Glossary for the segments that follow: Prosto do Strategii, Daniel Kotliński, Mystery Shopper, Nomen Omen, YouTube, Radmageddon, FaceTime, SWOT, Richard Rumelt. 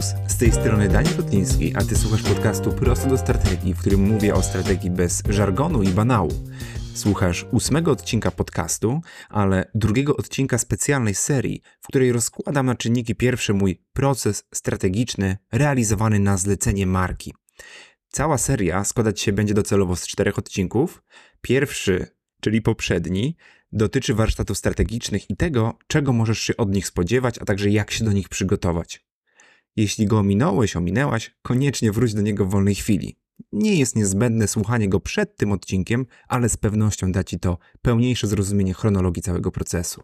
Campus. Z tej strony Daniel Kotliński, a Ty słuchasz podcastu Prosto do Strategii, w którym mówię o strategii bez żargonu i banału. Słuchasz 8. odcinka podcastu, ale 2. odcinka specjalnej serii, w której rozkładam na czynniki pierwsze mój proces strategiczny realizowany na zlecenie marki. Cała seria składać się będzie docelowo z 4 odcinków. Pierwszy, czyli poprzedni, dotyczy warsztatów strategicznych i tego, czego możesz się od nich spodziewać, a także jak się do nich przygotować. Jeśli go ominąłeś, ominęłaś, koniecznie wróć do niego w wolnej chwili. Nie jest niezbędne słuchanie go przed tym odcinkiem, ale z pewnością da Ci to pełniejsze zrozumienie chronologii całego procesu.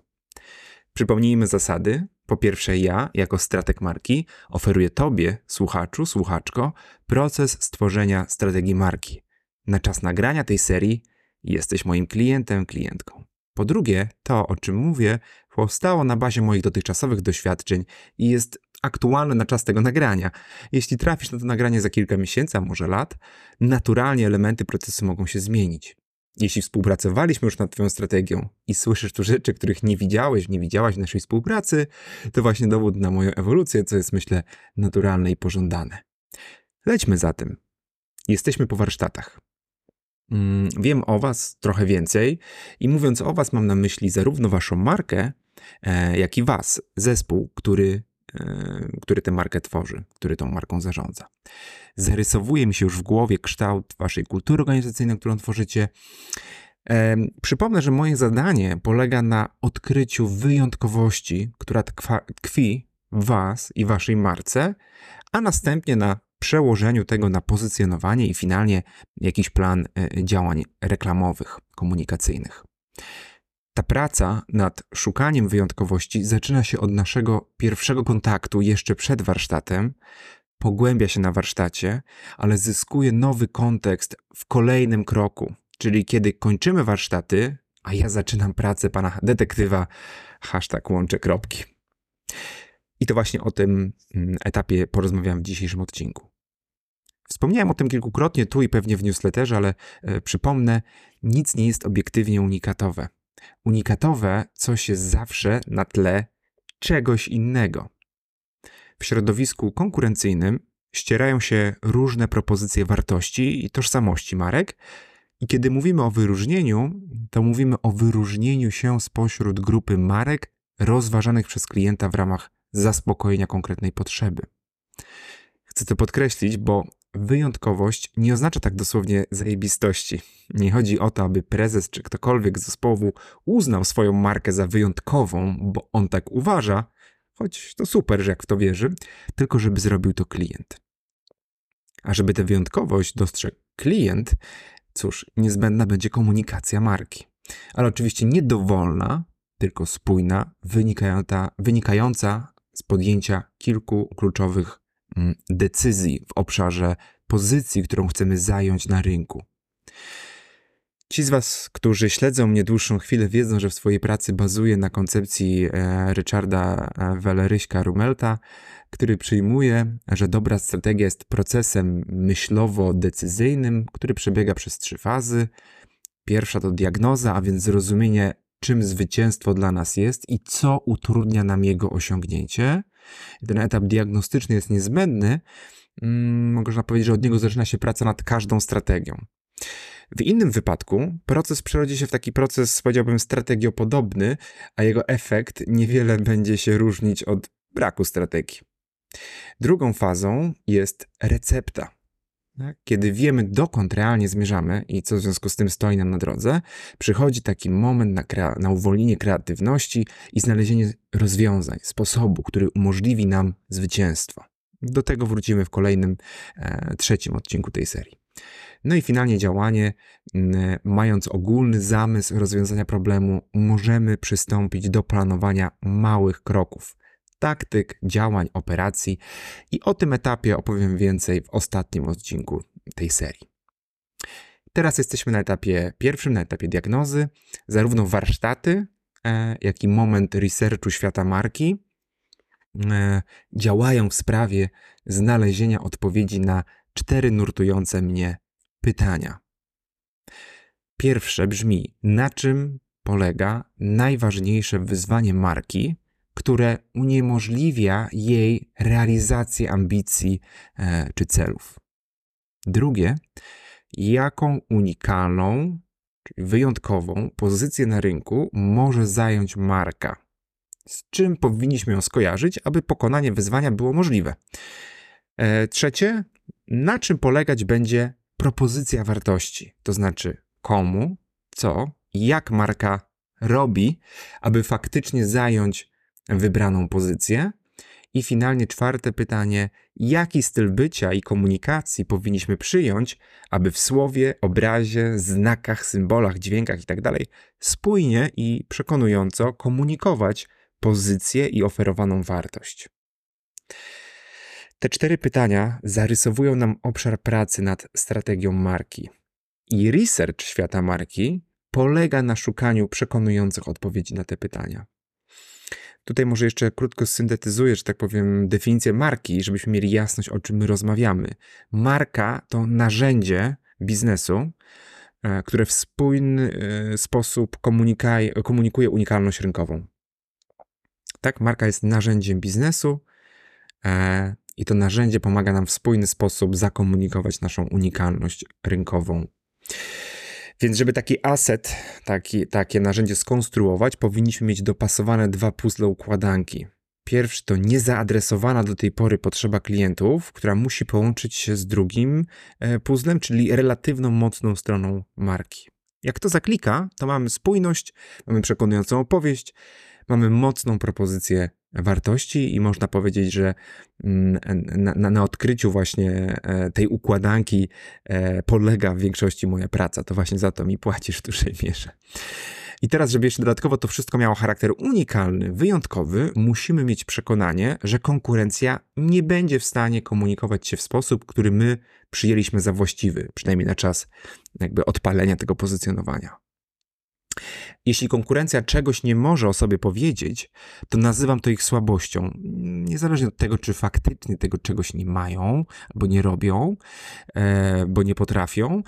Przypomnijmy zasady. Po pierwsze, ja, jako strateg marki, oferuję Tobie, słuchaczu, słuchaczko, proces stworzenia strategii marki. Na czas nagrania tej serii jesteś moim klientem, klientką. Po drugie, to, o czym mówię, powstało na bazie moich dotychczasowych doświadczeń i jest aktualne na czas tego nagrania. Jeśli trafisz na to nagranie za kilka miesięcy, a może lat, naturalnie elementy procesu mogą się zmienić. Jeśli współpracowaliśmy już nad Twoją strategią i słyszysz tu rzeczy, których nie widziałeś, nie widziałaś w naszej współpracy, to właśnie dowód na moją ewolucję, co jest, myślę, naturalne i pożądane. Lećmy zatem. Jesteśmy po warsztatach. Wiem o Was trochę więcej i mówiąc o Was mam na myśli zarówno Waszą markę, jak i Was, zespół, który tę markę tworzy, który tą marką zarządza. Zarysowuje mi się już w głowie kształt Waszej kultury organizacyjnej, którą tworzycie. Przypomnę, że moje zadanie polega na odkryciu wyjątkowości, która tkwi w Was i Waszej marce, a następnie na przełożeniu tego na pozycjonowanie i finalnie jakiś plan działań reklamowych, komunikacyjnych. Ta praca nad szukaniem wyjątkowości zaczyna się od naszego pierwszego kontaktu jeszcze przed warsztatem, pogłębia się na warsztacie, ale zyskuje nowy kontekst w kolejnym kroku, czyli kiedy kończymy warsztaty, a ja zaczynam pracę pana detektywa, #łączę kropki. I to właśnie o tym etapie porozmawiam w dzisiejszym odcinku. Wspomniałem o tym kilkukrotnie tu i pewnie w newsletterze, ale przypomnę, nic nie jest obiektywnie unikatowe. Unikatowe coś jest zawsze na tle czegoś innego. W środowisku konkurencyjnym ścierają się różne propozycje wartości i tożsamości marek i kiedy mówimy o wyróżnieniu, to mówimy o wyróżnieniu się spośród grupy marek rozważanych przez klienta w ramach zaspokojenia konkretnej potrzeby. Chcę to podkreślić, bo wyjątkowość nie oznacza tak dosłownie zajebistości. Nie chodzi o to, aby prezes czy ktokolwiek z zespołu uznał swoją markę za wyjątkową, bo on tak uważa, choć to super, że jak w to wierzy, tylko żeby zrobił to klient. A żeby tę wyjątkowość dostrzegł klient, cóż, niezbędna będzie komunikacja marki. Ale oczywiście nie dowolna, tylko spójna, wynikająca z podjęcia kilku kluczowych decyzji w obszarze pozycji, którą chcemy zająć na rynku. Ci z Was, którzy śledzą mnie dłuższą chwilę, wiedzą, że w swojej pracy bazuję na koncepcji Richarda Rumelta, który przyjmuje, że dobra strategia jest procesem myślowo-decyzyjnym, który przebiega przez 3 fazy. Pierwsza to diagnoza, a więc zrozumienie, czym zwycięstwo dla nas jest i co utrudnia nam jego osiągnięcie. Ten etap diagnostyczny jest niezbędny. Można powiedzieć, że od niego zaczyna się praca nad każdą strategią. W innym wypadku proces przerodzi się w taki proces, powiedziałbym, strategiopodobny, a jego efekt niewiele będzie się różnić od braku strategii. Drugą fazą jest recepta. Kiedy wiemy, dokąd realnie zmierzamy i co w związku z tym stoi nam na drodze, przychodzi taki moment na uwolnienie kreatywności i znalezienie rozwiązań, sposobu, który umożliwi nam zwycięstwo. Do tego wrócimy w kolejnym, 3. odcinku tej serii. No i finalnie działanie. Mając ogólny zamysł rozwiązania problemu, możemy przystąpić do planowania małych kroków, taktyk, działań, operacji i o tym etapie opowiem więcej w ostatnim odcinku tej serii. Teraz jesteśmy na etapie pierwszym, na etapie diagnozy. Zarówno warsztaty, jak i moment researchu świata marki działają w sprawie znalezienia odpowiedzi na 4 nurtujące mnie pytania. Pierwsze brzmi, na czym polega najważniejsze wyzwanie marki które uniemożliwia jej realizację ambicji czy celów. Drugie, jaką unikalną, czyli wyjątkową pozycję na rynku może zająć marka? Z czym powinniśmy ją skojarzyć, aby pokonanie wyzwania było możliwe? Trzecie, na czym polegać będzie propozycja wartości? To znaczy komu, co i jak marka robi, aby faktycznie zająć wybraną pozycję. I finalnie czwarte pytanie, jaki styl bycia i komunikacji powinniśmy przyjąć, aby w słowie, obrazie, znakach, symbolach, dźwiękach itd. spójnie i przekonująco komunikować pozycję i oferowaną wartość. Te cztery pytania zarysowują nam obszar pracy nad strategią marki. I research świata marki polega na szukaniu przekonujących odpowiedzi na te pytania. Tutaj może jeszcze krótko syntetyzuję, że tak powiem, definicję marki, żebyśmy mieli jasność, o czym my rozmawiamy. Marka to narzędzie biznesu, które w spójny sposób komunikuje unikalność rynkową. Tak, marka jest narzędziem biznesu i to narzędzie pomaga nam w spójny sposób zakomunikować naszą unikalność rynkową. Więc żeby taki asset, takie narzędzie skonstruować, powinniśmy mieć dopasowane dwa puzzle układanki. Pierwszy to niezaadresowana do tej pory potrzeba klientów, która musi połączyć się z drugim puzzlem, czyli relatywną mocną stroną marki. Jak to zaklika, to mamy spójność, mamy przekonującą opowieść, mamy mocną propozycję wartości i można powiedzieć, że na odkryciu właśnie tej układanki polega w większości moja praca. To właśnie za to mi płacisz w dużej mierze. I teraz, żeby jeszcze dodatkowo to wszystko miało charakter unikalny, wyjątkowy, musimy mieć przekonanie, że konkurencja nie będzie w stanie komunikować się w sposób, który my przyjęliśmy za właściwy, przynajmniej na czas jakby odpalenia tego pozycjonowania. Jeśli konkurencja czegoś nie może o sobie powiedzieć, to nazywam to ich słabością. Niezależnie od tego, czy faktycznie tego czegoś nie mają, albo nie robią, bo nie potrafią,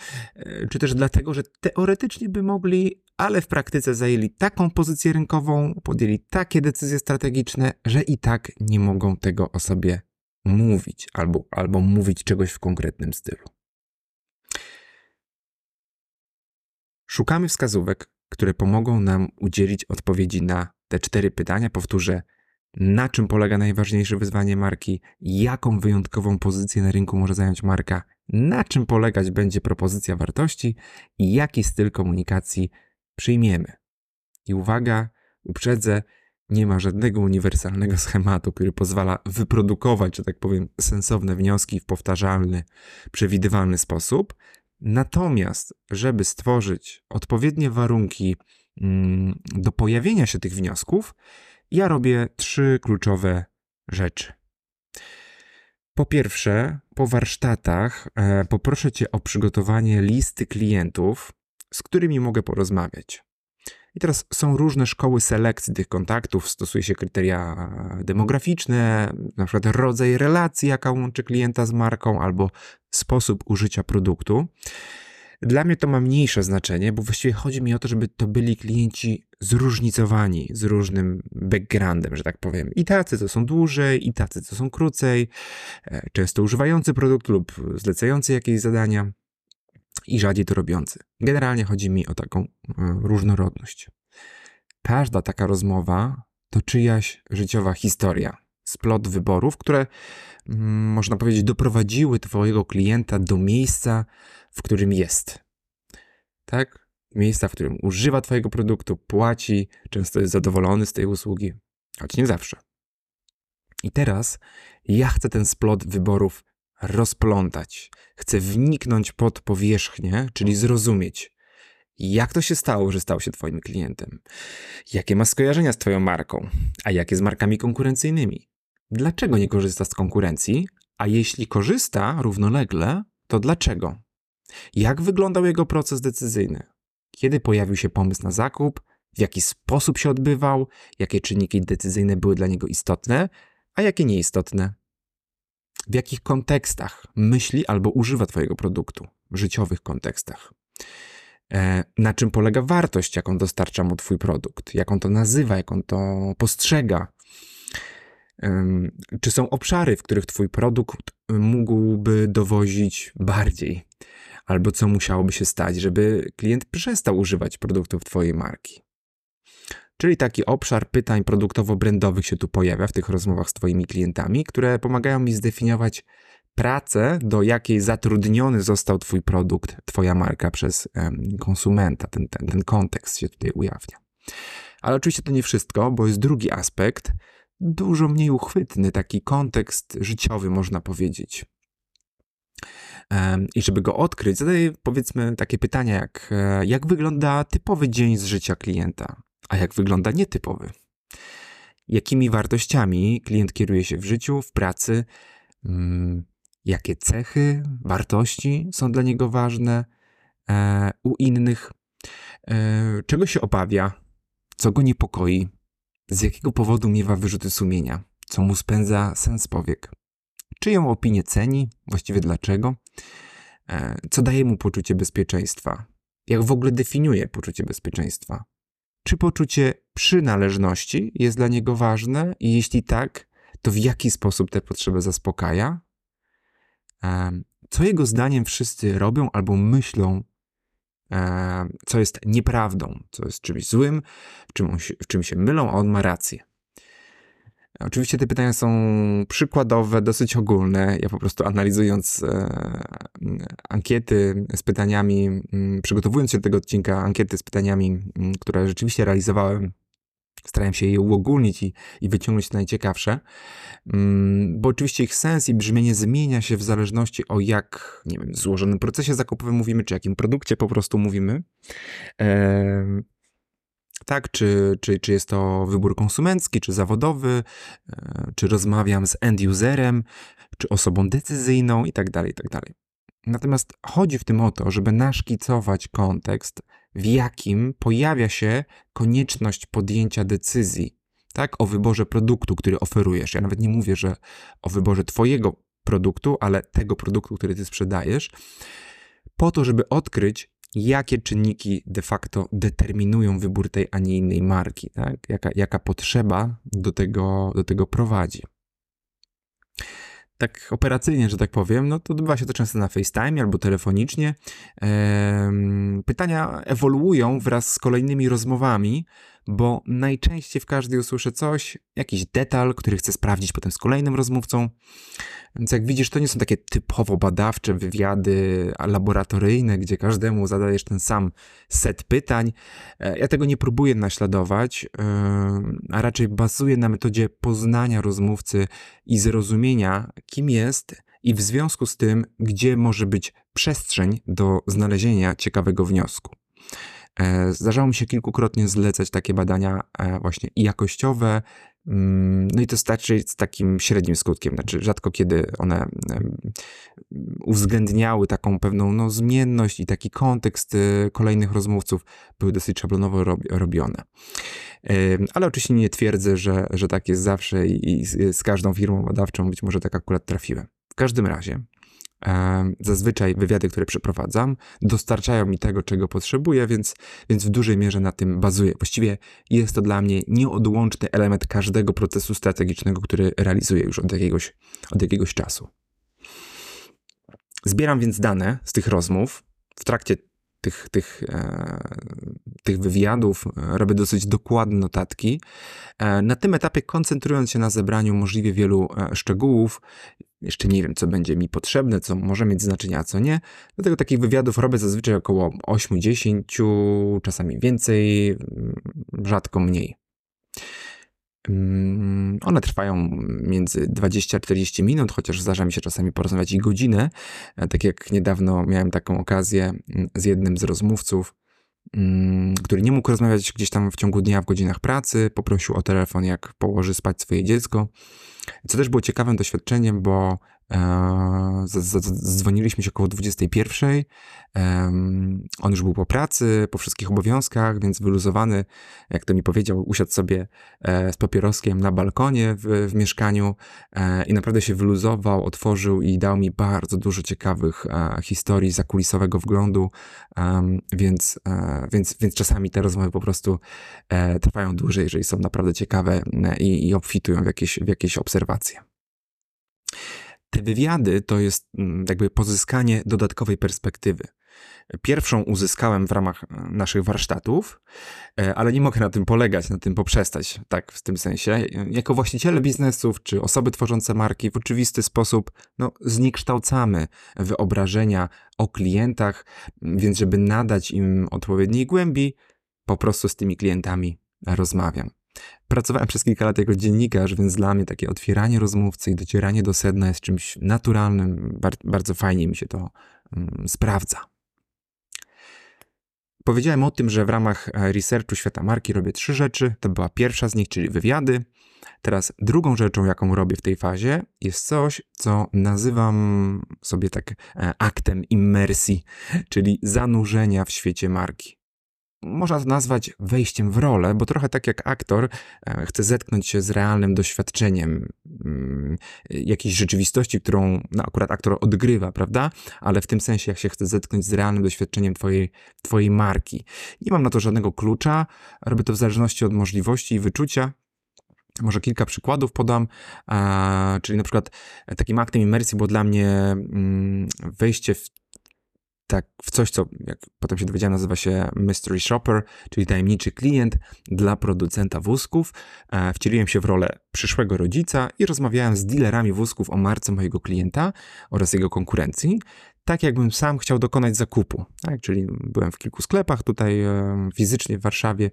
czy też dlatego, że teoretycznie by mogli, ale w praktyce zajęli taką pozycję rynkową, podjęli takie decyzje strategiczne, że i tak nie mogą tego o sobie mówić, albo mówić czegoś w konkretnym stylu. Szukamy wskazówek, które pomogą nam udzielić odpowiedzi na te cztery pytania. Powtórzę, na czym polega najważniejsze wyzwanie marki, jaką wyjątkową pozycję na rynku może zająć marka, na czym polegać będzie propozycja wartości i jaki styl komunikacji przyjmiemy. I uwaga, uprzedzę, nie ma żadnego uniwersalnego schematu, który pozwala wyprodukować, że tak powiem, sensowne wnioski w powtarzalny, przewidywalny sposób. Natomiast, żeby stworzyć odpowiednie warunki do pojawienia się tych wniosków, ja robię trzy kluczowe rzeczy. Po pierwsze, po warsztatach poproszę Cię o przygotowanie listy klientów, z którymi mogę porozmawiać. I teraz są różne szkoły selekcji tych kontaktów, stosuje się kryteria demograficzne, na przykład rodzaj relacji, jaka łączy klienta z marką, albo sposób użycia produktu. Dla mnie to ma mniejsze znaczenie, bo właściwie chodzi mi o to, żeby to byli klienci zróżnicowani, z różnym backgroundem, że tak powiem. I tacy, co są dłużej, i tacy, co są krócej, często używający produktu lub zlecający jakieś zadania. I rzadziej to robiący. Generalnie chodzi mi o taką różnorodność. Każda taka rozmowa to czyjaś życiowa historia, splot wyborów, które, można powiedzieć, doprowadziły twojego klienta do miejsca, w którym jest. Tak? Miejsca, w którym używa twojego produktu, płaci, często jest zadowolony z tej usługi, choć nie zawsze. I teraz ja chcę ten splot wyborów rozplątać. Chcę wniknąć pod powierzchnię, czyli zrozumieć, jak to się stało, że stał się twoim klientem, jakie ma skojarzenia z twoją marką, a jakie z markami konkurencyjnymi, dlaczego nie korzysta z konkurencji, a jeśli korzysta równolegle, to dlaczego, jak wyglądał jego proces decyzyjny, kiedy pojawił się pomysł na zakup, w jaki sposób się odbywał, jakie czynniki decyzyjne były dla niego istotne, a jakie nieistotne. W jakich kontekstach myśli albo używa twojego produktu, w życiowych kontekstach. Na czym polega wartość, jaką dostarcza mu twój produkt, jak on to nazywa, jak on to postrzega, Czy są obszary, w których twój produkt mógłby dowozić bardziej? Albo co musiałoby się stać, żeby klient przestał używać produktów twojej marki? Czyli taki obszar pytań produktowo-brandowych się tu pojawia w tych rozmowach z twoimi klientami, które pomagają mi zdefiniować pracę, do jakiej zatrudniony został twój produkt, twoja marka przez konsumenta. Ten kontekst się tutaj ujawnia. Ale oczywiście to nie wszystko, bo jest drugi aspekt, dużo mniej uchwytny, taki kontekst życiowy, można powiedzieć. I żeby go odkryć, zadaję, powiedzmy, takie pytania jak wygląda typowy dzień z życia klienta, a jak wygląda nietypowy? Jakimi wartościami klient kieruje się w życiu, w pracy? Jakie cechy, wartości są dla niego ważne u innych? Czego się obawia? Co go niepokoi? Z jakiego powodu miewa wyrzuty sumienia? Co mu spędza sens powiek? Czyją opinię ceni? Właściwie dlaczego? Co daje mu poczucie bezpieczeństwa? Jak w ogóle definiuje poczucie bezpieczeństwa? Czy poczucie przynależności jest dla niego ważne? I jeśli tak, to w jaki sposób tę potrzebę zaspokaja? Co jego zdaniem wszyscy robią albo myślą, co jest nieprawdą, co jest czymś złym, w czym się mylą, a on ma rację. Oczywiście te pytania są przykładowe, dosyć ogólne. Ja po prostu analizując ankiety z pytaniami, przygotowując się do tego odcinka, ankiety z pytaniami, które rzeczywiście realizowałem, starałem się je uogólnić i wyciągnąć najciekawsze, bo oczywiście ich sens i brzmienie zmienia się w zależności o jak, nie wiem, złożonym procesie zakupowym mówimy, czy jakim produkcie po prostu mówimy. Tak, czy jest to wybór konsumencki, czy zawodowy, czy rozmawiam z end-userem, czy osobą decyzyjną i tak dalej, i tak dalej. Natomiast chodzi w tym o to, żeby naszkicować kontekst, w jakim pojawia się konieczność podjęcia decyzji, tak, o wyborze produktu, który oferujesz. Ja nawet nie mówię, że o wyborze twojego produktu, ale tego produktu, który ty sprzedajesz, po to, żeby odkryć, jakie czynniki de facto determinują wybór tej, a nie innej marki, tak? Jaka potrzeba do tego prowadzi. Tak operacyjnie, że tak powiem, no to odbywa się to często na FaceTime albo telefonicznie. Pytania ewoluują wraz z kolejnymi rozmowami, bo najczęściej w każdej usłyszę coś, jakiś detal, który chcę sprawdzić potem z kolejnym rozmówcą. Więc jak widzisz, to nie są takie typowo badawcze wywiady laboratoryjne, gdzie każdemu zadajesz ten sam set pytań. Ja tego nie próbuję naśladować, a raczej bazuję na metodzie poznania rozmówcy i zrozumienia, kim jest i w związku z tym, gdzie może być przestrzeń do znalezienia ciekawego wniosku. Zdarzało mi się kilkukrotnie zlecać takie badania właśnie i jakościowe, no i to starczy z takim średnim skutkiem, znaczy rzadko kiedy one uwzględniały taką pewną zmienność i taki kontekst kolejnych rozmówców, były dosyć szablonowo robione. Ale oczywiście nie twierdzę, że tak jest zawsze i z każdą firmą badawczą, być może tak akurat trafiłem. W każdym razie zazwyczaj wywiady, które przeprowadzam, dostarczają mi tego, czego potrzebuję, więc w dużej mierze na tym bazuję. Właściwie jest to dla mnie nieodłączny element każdego procesu strategicznego, który realizuję już od jakiegoś czasu. Zbieram więc dane z tych rozmów. W trakcie tych wywiadów robię dosyć dokładne notatki. Na tym etapie koncentrując się na zebraniu możliwie wielu szczegółów, jeszcze nie wiem, co będzie mi potrzebne, co może mieć znaczenie, a co nie. Dlatego takich wywiadów robię zazwyczaj około 8-10, czasami więcej, rzadko mniej. One trwają między 20 a 40 minut, chociaż zdarza mi się czasami porozmawiać i godzinę. Tak jak niedawno miałem taką okazję z jednym z rozmówców, który nie mógł rozmawiać gdzieś tam w ciągu dnia, w godzinach pracy, poprosił o telefon, jak położy spać swoje dziecko, co też było ciekawym doświadczeniem, bo Zdzwoniliśmy się około 21. On już był po pracy, po wszystkich obowiązkach, więc wyluzowany, jak to mi powiedział, usiadł sobie z papieroskiem na balkonie w mieszkaniu i naprawdę się wyluzował, otworzył i dał mi bardzo dużo ciekawych historii, zakulisowego wglądu, więc czasami te rozmowy po prostu trwają dłużej, jeżeli są naprawdę ciekawe i obfitują w jakieś obserwacje. Te wywiady to jest jakby pozyskanie dodatkowej perspektywy. Pierwszą uzyskałem w ramach naszych warsztatów, ale nie mogę na tym polegać, na tym poprzestać, tak w tym sensie. Jako właściciele biznesów czy osoby tworzące marki w oczywisty sposób zniekształcamy wyobrażenia o klientach, więc żeby nadać im odpowiedniej głębi, po prostu z tymi klientami rozmawiam. Pracowałem przez kilka lat jako dziennikarz, więc dla mnie takie otwieranie rozmówcy i docieranie do sedna jest czymś naturalnym. Bardzo fajnie mi się to sprawdza. Powiedziałem o tym, że w ramach researchu świata marki robię 3 rzeczy. To była pierwsza z nich, czyli wywiady. Teraz drugą rzeczą, jaką robię w tej fazie, jest coś, co nazywam sobie tak aktem immersji, czyli zanurzenia w świecie marki. Można to nazwać wejściem w rolę, bo trochę tak jak aktor chce zetknąć się z realnym doświadczeniem jakiejś rzeczywistości, którą akurat aktor odgrywa, prawda? Ale w tym sensie jak się chce zetknąć z realnym doświadczeniem twojej marki. Nie mam na to żadnego klucza, robię to w zależności od możliwości i wyczucia. Może kilka przykładów podam, czyli na przykład takim aktem imersji było dla mnie wejście w coś, co, jak potem się dowiedziałem, nazywa się Mystery Shopper, czyli tajemniczy klient dla producenta wózków. Wcieliłem się w rolę przyszłego rodzica i rozmawiałem z dealerami wózków o marce mojego klienta oraz jego konkurencji, tak jakbym sam chciał dokonać zakupu. Tak? Czyli byłem w kilku sklepach tutaj fizycznie w Warszawie,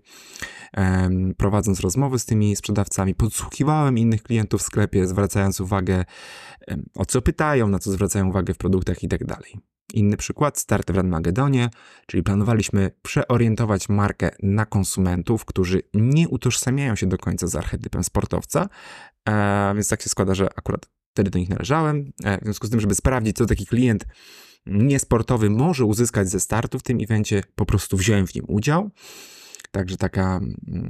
prowadząc rozmowy z tymi sprzedawcami, podsłuchiwałem innych klientów w sklepie, zwracając uwagę, o co pytają, na co zwracają uwagę w produktach i tak dalej. Inny przykład, start w Radmageddonie, czyli planowaliśmy przeorientować markę na konsumentów, którzy nie utożsamiają się do końca z archetypem sportowca, więc tak się składa, że akurat wtedy do nich należałem. W związku z tym, żeby sprawdzić, co taki klient niesportowy może uzyskać ze startu w tym evencie, po prostu wziąłem w nim udział. Także taka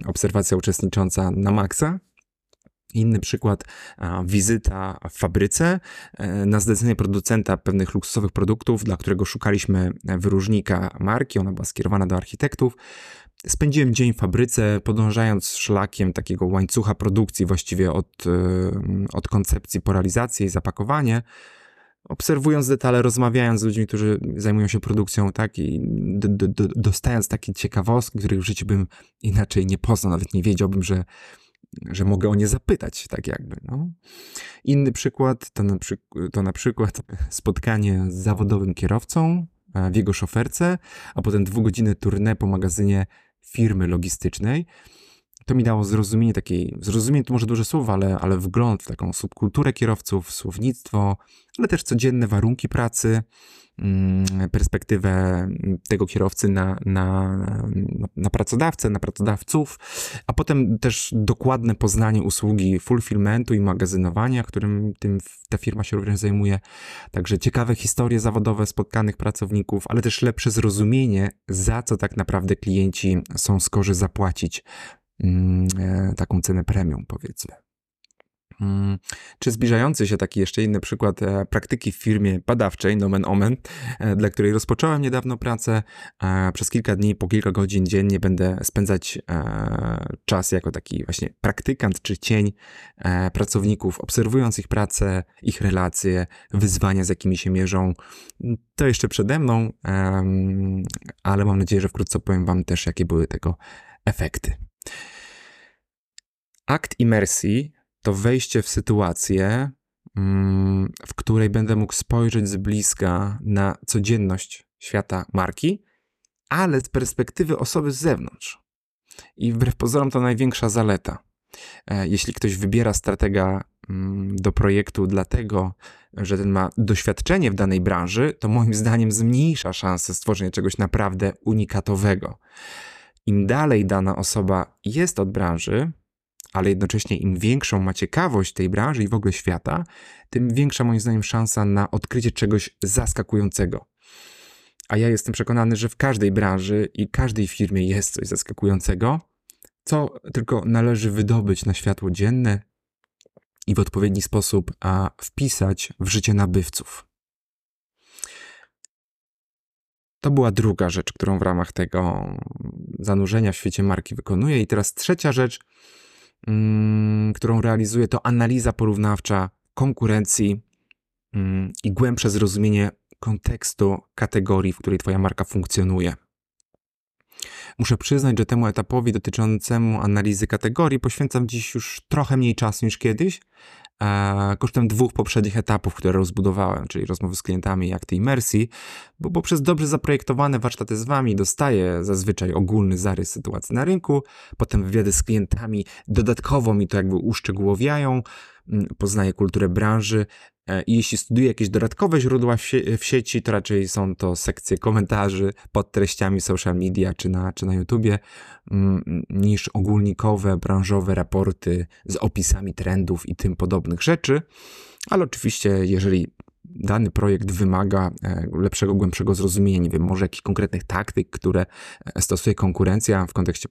obserwacja uczestnicząca na maksa. Inny przykład, wizyta w fabryce na zlecenie producenta pewnych luksusowych produktów, dla którego szukaliśmy wyróżnika marki, ona była skierowana do architektów. Spędziłem dzień w fabryce, podążając szlakiem takiego łańcucha produkcji, właściwie od koncepcji po realizację i zapakowanie, obserwując detale, rozmawiając z ludźmi, którzy zajmują się produkcją, tak, i dostając takie ciekawostki, których w życiu bym inaczej nie poznał, nawet nie wiedziałbym, że mogę o nie zapytać, tak jakby. Inny przykład to na przykład spotkanie z zawodowym kierowcą w jego szoferce, a potem 2-godzinne tournée po magazynie firmy logistycznej. To mi dało zrozumienie to może duże słowo, ale wgląd w taką subkulturę kierowców, słownictwo, ale też codzienne warunki pracy, perspektywę tego kierowcy na pracodawcę, na pracodawców, a potem też dokładne poznanie usługi fulfillmentu i magazynowania, którym ta firma się również zajmuje. Także ciekawe historie zawodowe spotkanych pracowników, ale też lepsze zrozumienie, za co tak naprawdę klienci są skorzy zapłacić taką cenę premium, powiedzmy. Czy zbliżający się taki jeszcze inny przykład praktyki w firmie badawczej, Nomen Omen, dla której rozpocząłem niedawno pracę. Przez kilka dni, po kilka godzin dziennie będę spędzać czas jako taki właśnie praktykant czy cień pracowników, obserwując ich pracę, ich relacje, wyzwania, z jakimi się mierzą. To jeszcze przede mną, ale mam nadzieję, że wkrótce powiem wam też, jakie były tego efekty. Akt imersji to wejście w sytuację, w której będę mógł spojrzeć z bliska na codzienność świata marki, ale z perspektywy osoby z zewnątrz. I wbrew pozorom to największa zaleta. Jeśli ktoś wybiera stratega do projektu dlatego, że ten ma doświadczenie w danej branży, to moim zdaniem zmniejsza szanse stworzenia czegoś naprawdę unikatowego. Im dalej dana osoba jest od branży, ale jednocześnie im większą ma ciekawość tej branży i w ogóle świata, tym większa moim zdaniem szansa na odkrycie czegoś zaskakującego. A ja jestem przekonany, że w każdej branży i każdej firmie jest coś zaskakującego, co tylko należy wydobyć na światło dzienne i w odpowiedni sposób wpisać w życie nabywców. To była druga rzecz, którą w ramach tego zanurzenia w świecie marki wykonuję. I teraz trzecia rzecz, którą realizuję, to analiza porównawcza konkurencji i głębsze zrozumienie kontekstu kategorii, w której twoja marka funkcjonuje. Muszę przyznać, że temu etapowi dotyczącemu analizy kategorii poświęcam dziś już trochę mniej czasu niż kiedyś, kosztem dwóch poprzednich etapów, które rozbudowałem, czyli rozmowy z klientami i akty imersji, bo poprzez dobrze zaprojektowane warsztaty z wami dostaję zazwyczaj ogólny zarys sytuacji na rynku, potem wywiady z klientami dodatkowo mi to jakby uszczegółowiają, poznaję kulturę branży i jeśli studiuję jakieś dodatkowe źródła w sieci, to raczej są to sekcje komentarzy pod treściami social media czy na YouTubie, niż ogólnikowe, branżowe raporty z opisami trendów i tym podobnych rzeczy, ale oczywiście jeżeli dany projekt wymaga lepszego, głębszego zrozumienia, nie wiem, może jakichś konkretnych taktyk, które stosuje konkurencja w kontekście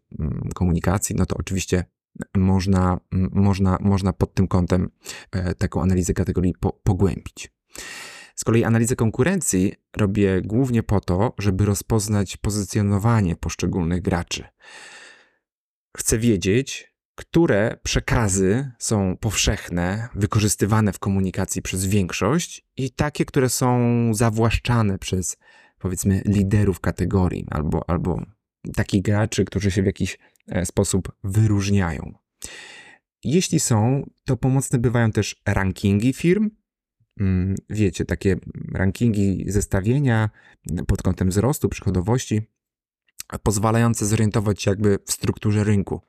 komunikacji, no to oczywiście można pod tym kątem taką analizę kategorii pogłębić. Z kolei analizę konkurencji robię głównie po to, żeby rozpoznać pozycjonowanie poszczególnych graczy. Chcę wiedzieć, które przekazy są powszechne, wykorzystywane w komunikacji przez większość i takie, które są zawłaszczane przez, powiedzmy, liderów kategorii albo takich graczy, którzy się w jakiś sposób wyróżniają. Jeśli są, to pomocne bywają też rankingi firm. Wiecie, takie rankingi, zestawienia pod kątem wzrostu, przychodowości, pozwalające zorientować się jakby w strukturze rynku.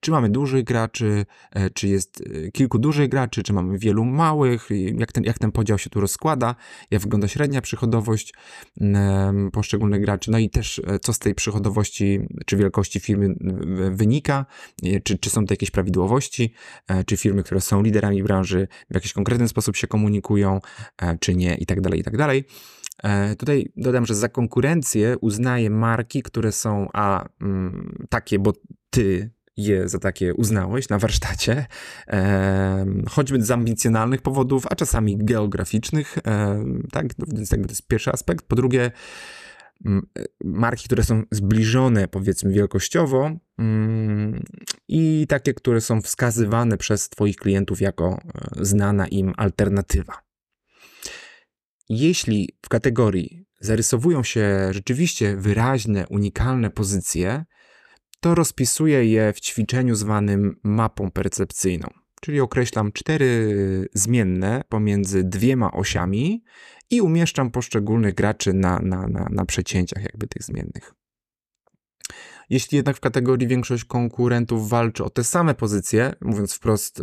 Czy mamy dużych graczy, czy jest kilku dużych graczy, czy mamy wielu małych, jak ten podział się tu rozkłada, jak wygląda średnia przychodowość poszczególnych graczy, no i też co z tej przychodowości czy wielkości firmy wynika, czy są to jakieś prawidłowości, czy firmy, które są liderami branży w jakiś konkretny sposób się komunikują, czy nie i tak dalej, i tak dalej. Tutaj dodam, że za konkurencję uznaję marki, które są takie, bo ty je za takie uznałeś na warsztacie, choćby z ambicjonalnych powodów, a czasami geograficznych, tak? Więc jakby to jest pierwszy aspekt. Po drugie, marki, które są zbliżone, powiedzmy, wielkościowo i takie, które są wskazywane przez twoich klientów jako znana im alternatywa. Jeśli w kategorii zarysowują się rzeczywiście wyraźne, unikalne pozycje, to rozpisuję je w ćwiczeniu zwanym mapą percepcyjną, czyli określam 4 zmienne pomiędzy 2 osiami i umieszczam poszczególnych graczy na przecięciach jakby tych zmiennych. Jeśli jednak w kategorii większość konkurentów walczy o te same pozycje, mówiąc wprost,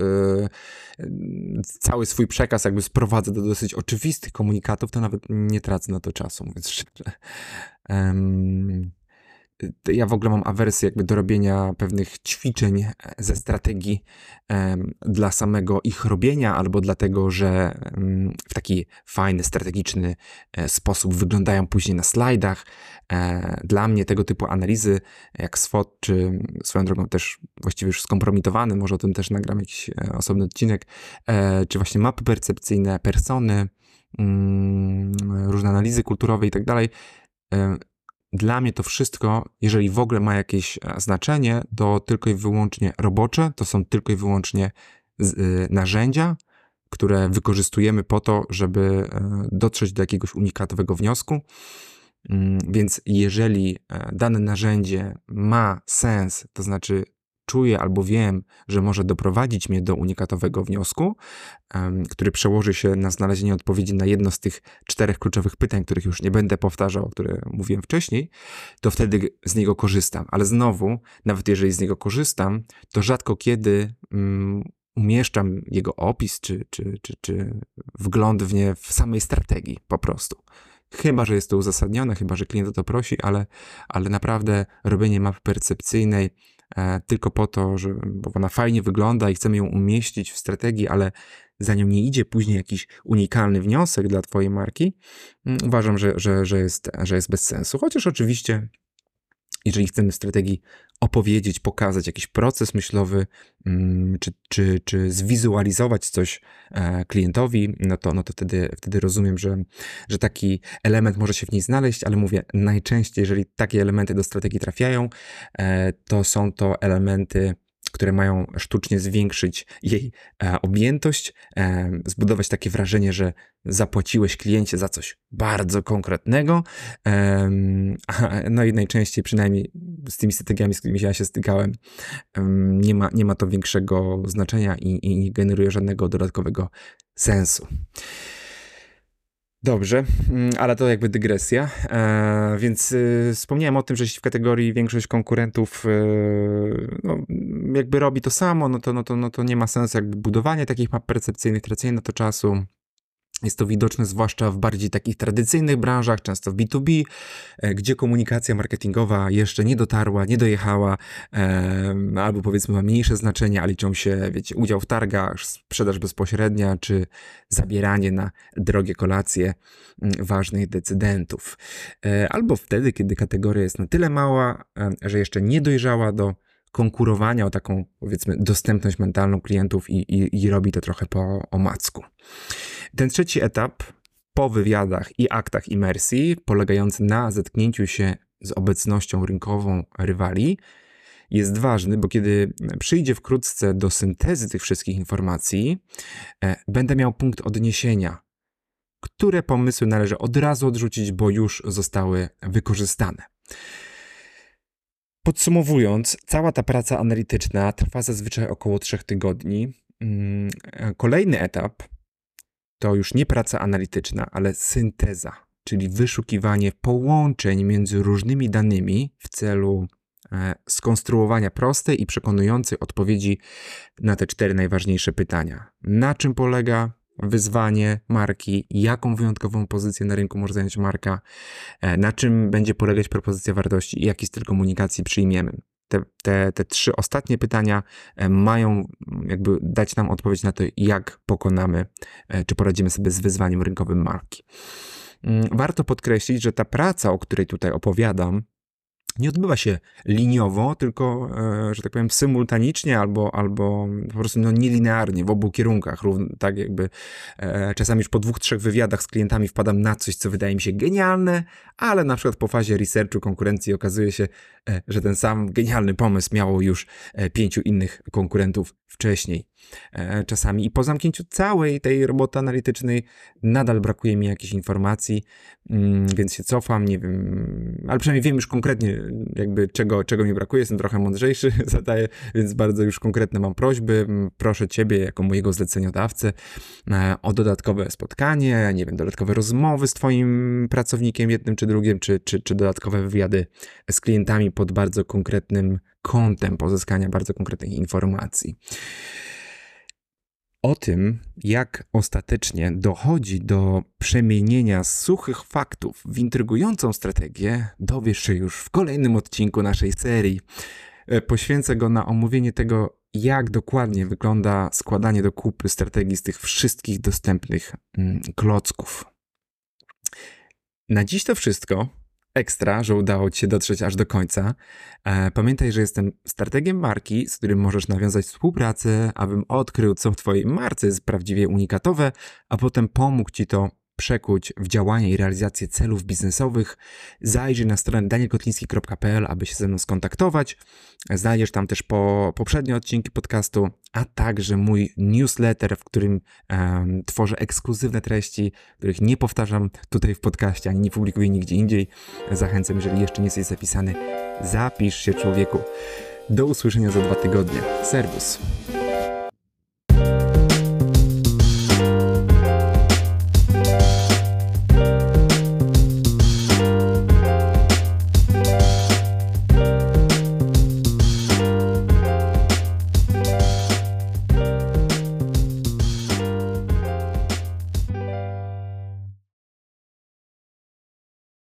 cały swój przekaz jakby sprowadza do dosyć oczywistych komunikatów, to nawet nie tracę na to czasu, mówiąc szczerze. Ja w ogóle mam awersję jakby do robienia pewnych ćwiczeń ze strategii dla samego ich robienia, albo dlatego, że w taki fajny, strategiczny sposób wyglądają później na slajdach. Dla mnie tego typu analizy, jak SWOT, czy swoją drogą też właściwie już skompromitowany, może o tym też nagram jakiś osobny odcinek, czy właśnie mapy percepcyjne, persony, różne analizy kulturowe i tak dalej. Dla mnie to wszystko, jeżeli w ogóle ma jakieś znaczenie, to tylko i wyłącznie robocze, to są tylko i wyłącznie narzędzia, które wykorzystujemy po to, żeby dotrzeć do jakiegoś unikatowego wniosku. Więc jeżeli dane narzędzie ma sens, to znaczy czuję albo wiem, że może doprowadzić mnie do unikatowego wniosku, który przełoży się na znalezienie odpowiedzi na jedno z tych 4 kluczowych pytań, których już nie będę powtarzał, o które mówiłem wcześniej, to wtedy z niego korzystam. Ale znowu, nawet jeżeli z niego korzystam, to rzadko kiedy umieszczam jego opis czy wgląd w nie w samej strategii po prostu. Chyba że jest to uzasadnione, chyba że klient o to prosi, ale naprawdę robienie mapy percepcyjnej tylko po to, że bo ona fajnie wygląda i chcemy ją umieścić w strategii, ale za nią nie idzie później jakiś unikalny wniosek dla twojej marki, uważam, że jest bez sensu. Chociaż oczywiście, jeżeli chcemy w strategii opowiedzieć, pokazać jakiś proces myślowy, czy zwizualizować coś klientowi, no to wtedy rozumiem, że taki element może się w niej znaleźć, ale mówię, najczęściej, jeżeli takie elementy do strategii trafiają, to są to elementy, które mają sztucznie zwiększyć jej objętość, zbudować takie wrażenie, że zapłaciłeś kliencie za coś bardzo konkretnego. No i najczęściej, przynajmniej z tymi strategiami, z którymi ja się stykałem, nie ma to większego znaczenia i nie generuje żadnego dodatkowego sensu. Dobrze, ale to jakby dygresja, więc wspomniałem o tym, że jeśli w kategorii większość konkurentów jakby robi to samo, no to nie ma sensu jakby budowanie takich map percepcyjnych, tracenie na to czasu. Jest to widoczne zwłaszcza w bardziej takich tradycyjnych branżach, często w B2B, gdzie komunikacja marketingowa jeszcze nie dotarła, nie dojechała, albo powiedzmy ma mniejsze znaczenie, a liczą się, wiecie, udział w targach, sprzedaż bezpośrednia, czy zabieranie na drogie kolacje ważnych decydentów. Albo wtedy, kiedy kategoria jest na tyle mała, że jeszcze nie dojrzała do konkurowania o taką, powiedzmy, dostępność mentalną klientów i robi to trochę po omacku. Ten trzeci etap po wywiadach i aktach imersji, polegający na zetknięciu się z obecnością rynkową rywali, jest ważny, bo kiedy przyjdzie wkrótce do syntezy tych wszystkich informacji, będę miał punkt odniesienia, które pomysły należy od razu odrzucić, bo już zostały wykorzystane. Podsumowując, cała ta praca analityczna trwa zazwyczaj około 3 tygodni. Kolejny etap to już nie praca analityczna, ale synteza, czyli wyszukiwanie połączeń między różnymi danymi w celu skonstruowania prostej i przekonującej odpowiedzi na te 4 najważniejsze pytania. Na czym polega wyzwanie marki, jaką wyjątkową pozycję na rynku może zająć marka, na czym będzie polegać propozycja wartości i jaki styl komunikacji przyjmiemy. Te 3 ostatnie pytania mają jakby dać nam odpowiedź na to, jak pokonamy, czy poradzimy sobie z wyzwaniem rynkowym marki. Warto podkreślić, że ta praca, o której tutaj opowiadam, nie odbywa się liniowo, tylko, że tak powiem, symultanicznie albo po prostu nielinearnie w obu kierunkach. Tak jakby czasami już po 2-3 wywiadach z klientami wpadam na coś, co wydaje mi się genialne, ale na przykład po fazie researchu konkurencji okazuje się, że ten sam genialny pomysł miało już 5 innych konkurentów wcześniej. Czasami i po zamknięciu całej tej roboty analitycznej nadal brakuje mi jakichś informacji, więc się cofam, nie wiem, ale przynajmniej wiem już konkretnie jakby czego mi brakuje, jestem trochę mądrzejszy, zadaję, więc bardzo już konkretne mam prośby, proszę ciebie jako mojego zleceniodawcę o dodatkowe spotkanie, nie wiem, dodatkowe rozmowy z twoim pracownikiem jednym czy drugim, czy dodatkowe wywiady z klientami pod bardzo konkretnym kątem pozyskania bardzo konkretnych informacji. O tym, jak ostatecznie dochodzi do przemienienia suchych faktów w intrygującą strategię, dowiesz się już w kolejnym odcinku naszej serii. Poświęcę go na omówienie tego, jak dokładnie wygląda składanie do kupy strategii z tych wszystkich dostępnych klocków. Na dziś to wszystko. Ekstra, że udało ci się dotrzeć aż do końca. Pamiętaj, że jestem strategiem marki, z którym możesz nawiązać współpracę, abym odkrył, co w twojej marce jest prawdziwie unikatowe, a potem pomógł ci to przekuć w działanie i realizację celów biznesowych. Zajrzyj na stronę danielkotliński.pl, aby się ze mną skontaktować. Znajdziesz tam też poprzednie odcinki podcastu, a także mój newsletter, w którym tworzę ekskluzywne treści, których nie powtarzam tutaj w podcaście, ani nie publikuję nigdzie indziej. Zachęcam, jeżeli jeszcze nie jesteś zapisany, zapisz się, człowieku. Do usłyszenia za 2 tygodnie. Serwus.